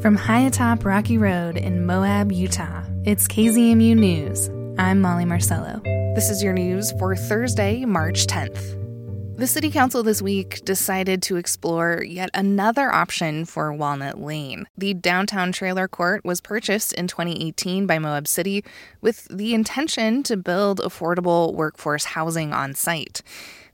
From high atop Rocky Road in Moab, Utah, it's KZMU News. I'm Molly Marcello. This is your news for Thursday, March 10th. The City Council this week decided to explore yet another option for Walnut Lane. The downtown trailer court was purchased in 2018 by Moab City with the intention to build affordable workforce housing on site.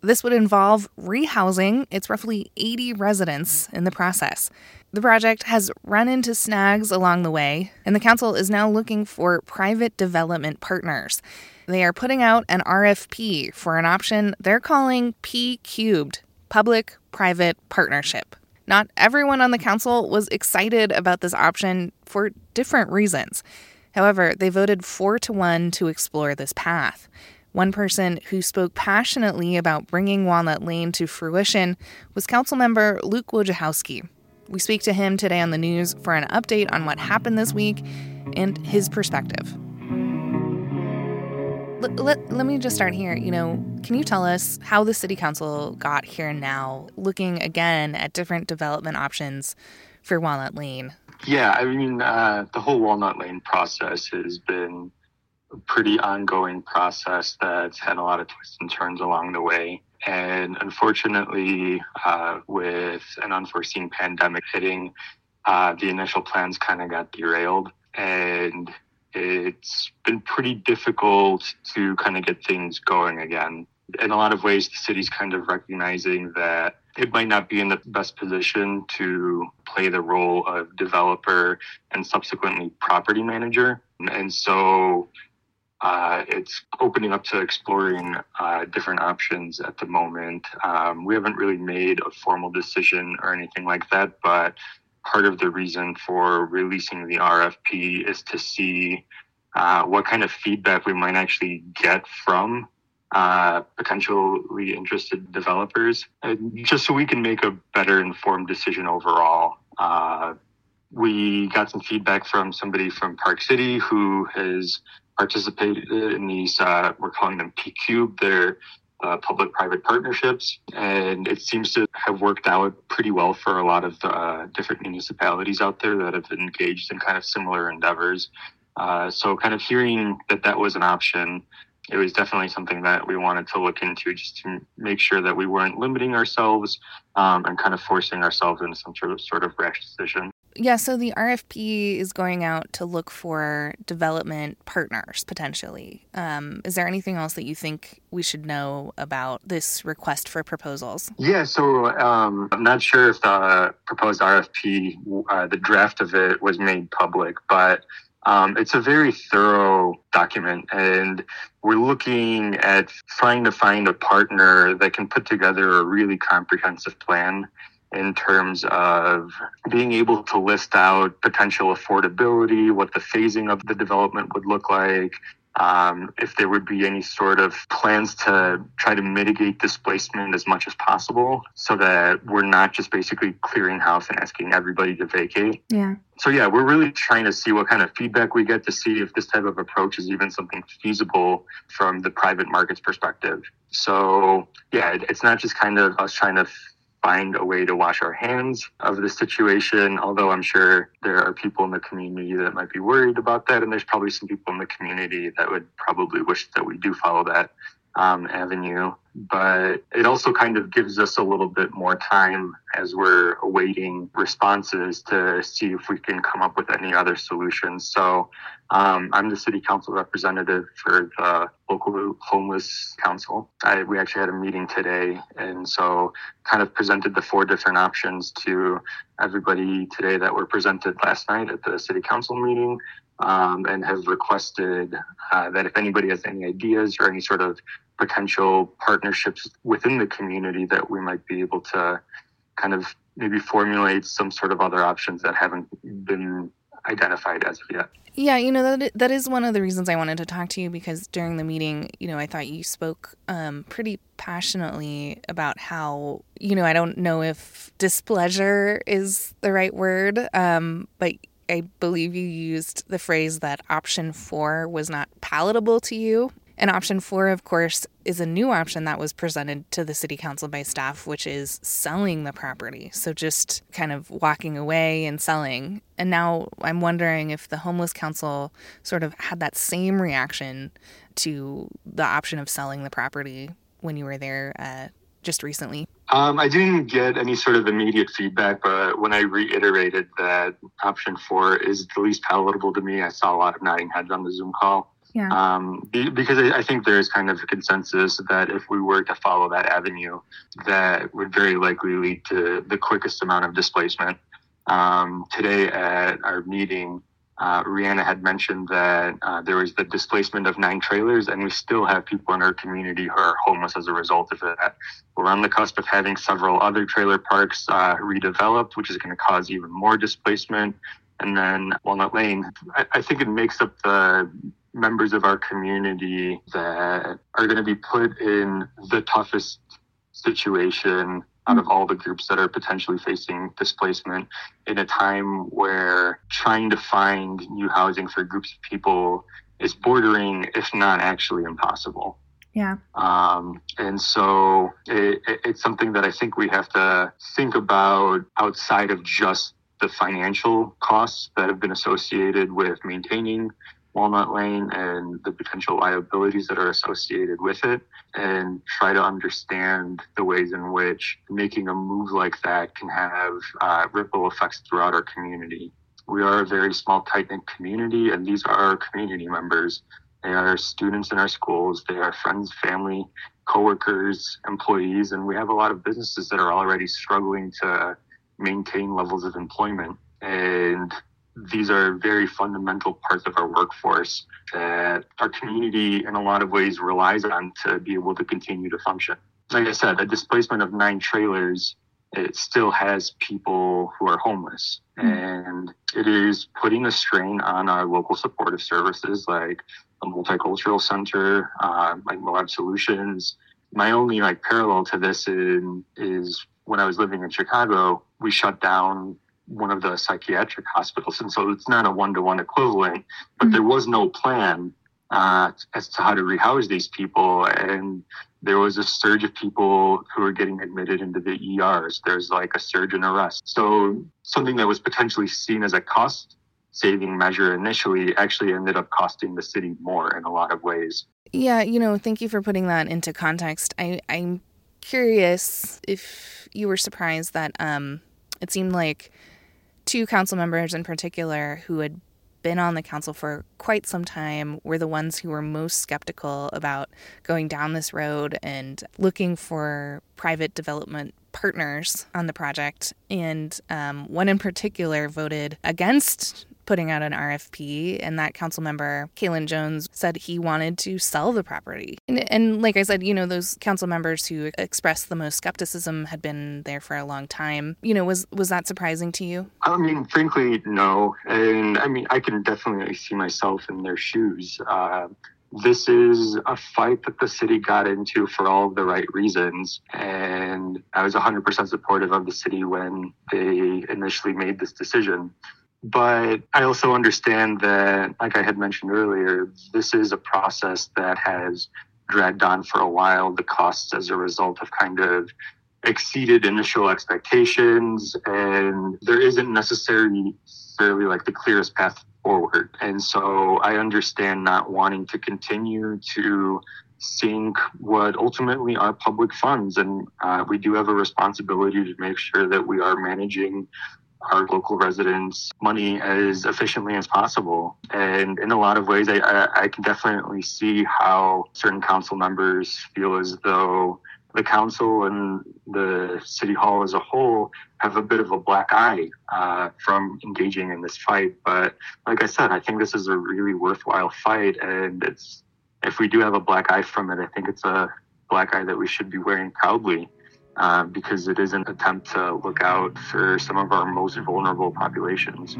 This would involve rehousing its roughly 80 residents in the process. The project has run into snags along the way, and the council is now looking for private development partners. They are putting out an RFP for an option they're calling P-Cubed, Public-Private Partnership. Not everyone on the council was excited about this option for different reasons. However, they voted 4-1 to explore this path. One person who spoke passionately about bringing Walnut Lane to fruition was Councilmember Luke Wojciechowski. We speak to him today on the news for an update on what happened this week and his perspective. Let me just start here. Can you tell us how the City Council got here now, looking again at different development options for Walnut Lane? Yeah, the whole Walnut Lane process has been a pretty ongoing process that's had a lot of twists and turns along the way. And unfortunately, with an unforeseen pandemic hitting, the initial plans kind of got derailed. And it's been pretty difficult to kind of get things going again. In a lot of ways, the city's kind of recognizing that it might not be in the best position to play the role of developer and subsequently property manager. And so it's opening up to exploring different options at the moment. We haven't really made a formal decision or anything like that, but part of the reason for releasing the RFP is to see what kind of feedback we might actually get from potentially interested developers, just so we can make a better informed decision overall. We got some feedback from somebody from Park City who has participated in these, we're calling them P-Cubed, they're public-private partnerships, and it seems to have worked out pretty well for a lot of different municipalities out there that have engaged in kind of similar endeavors. So kind of hearing that was an option, it was definitely something that we wanted to look into just to make sure that we weren't limiting ourselves and kind of forcing ourselves into some sort of rash decision. Yeah, so the RFP is going out to look for development partners, potentially. Is there anything else that you think we should know about this request for proposals? Yeah, so I'm not sure if the proposed RFP, the draft of it, was made public, but it's a very thorough document, and we're looking at trying to find a partner that can put together a really comprehensive plan in terms of being able to list out potential affordability, what the phasing of the development would look like, if there would be any sort of plans to try to mitigate displacement as much as possible so that we're not just basically clearing house and asking everybody to vacate. Yeah. So yeah, we're really trying to see what kind of feedback we get to see if this type of approach is even something feasible from the private market's perspective. So yeah, it's not just kind of us trying to find a way to wash our hands of the situation, although I'm sure there are people in the community that might be worried about that, and there's probably some people in the community that would probably wish that we do follow that avenue. But it also kind of gives us a little bit more time as we're awaiting responses to see if we can come up with any other solutions. So I'm the city council representative for the local homeless council. We actually had a meeting today, and so kind of presented the 4 different options to everybody today that were presented last night at the city council meeting, and have requested that if anybody has any ideas or any sort of potential partnerships within the community, that we might be able to kind of maybe formulate some sort of other options that haven't been identified as of yet. Yeah, that is one of the reasons I wanted to talk to you, because during the meeting, I thought you spoke pretty passionately about how, I don't know if displeasure is the right word, but I believe you used the phrase that option 4 was not palatable to you. And option four, of course, is a new option that was presented to the city council by staff, which is selling the property. So just kind of walking away and selling. And now I'm wondering if the homeless council sort of had that same reaction to the option of selling the property when you were there just recently. I didn't get any sort of immediate feedback, but when I reiterated that option four is the least palatable to me, I saw a lot of nodding heads on the Zoom call. Yeah. Because I think there is kind of a consensus that if we were to follow that avenue, that would very likely lead to the quickest amount of displacement. Today at our meeting, Rihanna had mentioned that there was the displacement of 9 trailers, and we still have people in our community who are homeless as a result of that. We're on the cusp of having several other trailer parks redeveloped, which is going to cause even more displacement. And then Walnut Lane, I think it makes up the members of our community that are going to be put in the toughest situation out of all the groups that are potentially facing displacement in a time where trying to find new housing for groups of people is bordering, if not actually impossible. Yeah. And so it's something that I think we have to think about outside of just the financial costs that have been associated with maintaining Walnut Lane and the potential liabilities that are associated with it, and try to understand the ways in which making a move like that can have ripple effects throughout our community. We are a very small, tight-knit community, and these are our community members. They are students in our schools. They are friends, family, coworkers, employees, and we have a lot of businesses that are already struggling to maintain levels of employment. And these are very fundamental parts of our workforce that our community in a lot of ways relies on to be able to continue to function. Like I said, a displacement of 9 trailers, it still has people who are homeless. And it is putting a strain on our local supportive services like a multicultural center, like Moab Solutions. My only parallel to this is when I was living in Chicago, we shut down one of the psychiatric hospitals. And so it's not a one-to-one equivalent, but there was no plan as to how to rehouse these people. And there was a surge of people who were getting admitted into the ERs. There's a surge in arrests. So something that was potentially seen as a cost-saving measure initially actually ended up costing the city more in a lot of ways. Yeah, thank you for putting that into context. I'm curious if you were surprised that it seemed like 2 council members in particular who had been on the council for quite some time were the ones who were most skeptical about going down this road and looking for private development partners on the project. And one in particular voted against putting out an RFP, and that council member, Kaylin Jones, said he wanted to sell the property. And like I said, those council members who expressed the most skepticism had been there for a long time. Was that surprising to you? Frankly, no. And I can definitely see myself in their shoes. This is a fight that the city got into for all of the right reasons, and I was 100% supportive of the city when they initially made this decision. But I also understand that, like I had mentioned earlier, this is a process that has dragged on for a while. The costs as a result have kind of exceeded initial expectations, and there isn't necessarily the clearest path forward. And so I understand not wanting to continue to sink what ultimately are public funds. And we do have a responsibility to make sure that we are managing our local residents' money as efficiently as possible. And in a lot of ways, I can definitely see how certain council members feel as though the council and the city hall as a whole have a bit of a black eye from engaging in this fight. But like I said, I think this is a really worthwhile fight. And if we do have a black eye from it, I think it's a black eye that we should be wearing proudly. Because it is an attempt to look out for some of our most vulnerable populations.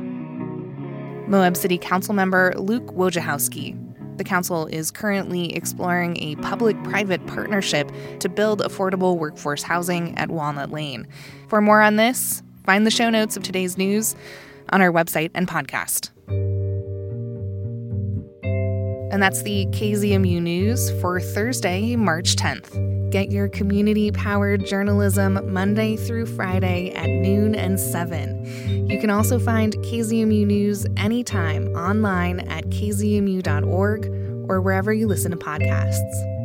Moab City Council member Luke Wojciechowski. The council is currently exploring a public-private partnership to build affordable workforce housing at Walnut Lane. For more on this, find the show notes of today's news on our website and podcast. And that's the KZMU News for Thursday, March 10th. Get your community-powered journalism Monday through Friday at noon and 7. You can also find KZMU News anytime online at kzmu.org or wherever you listen to podcasts.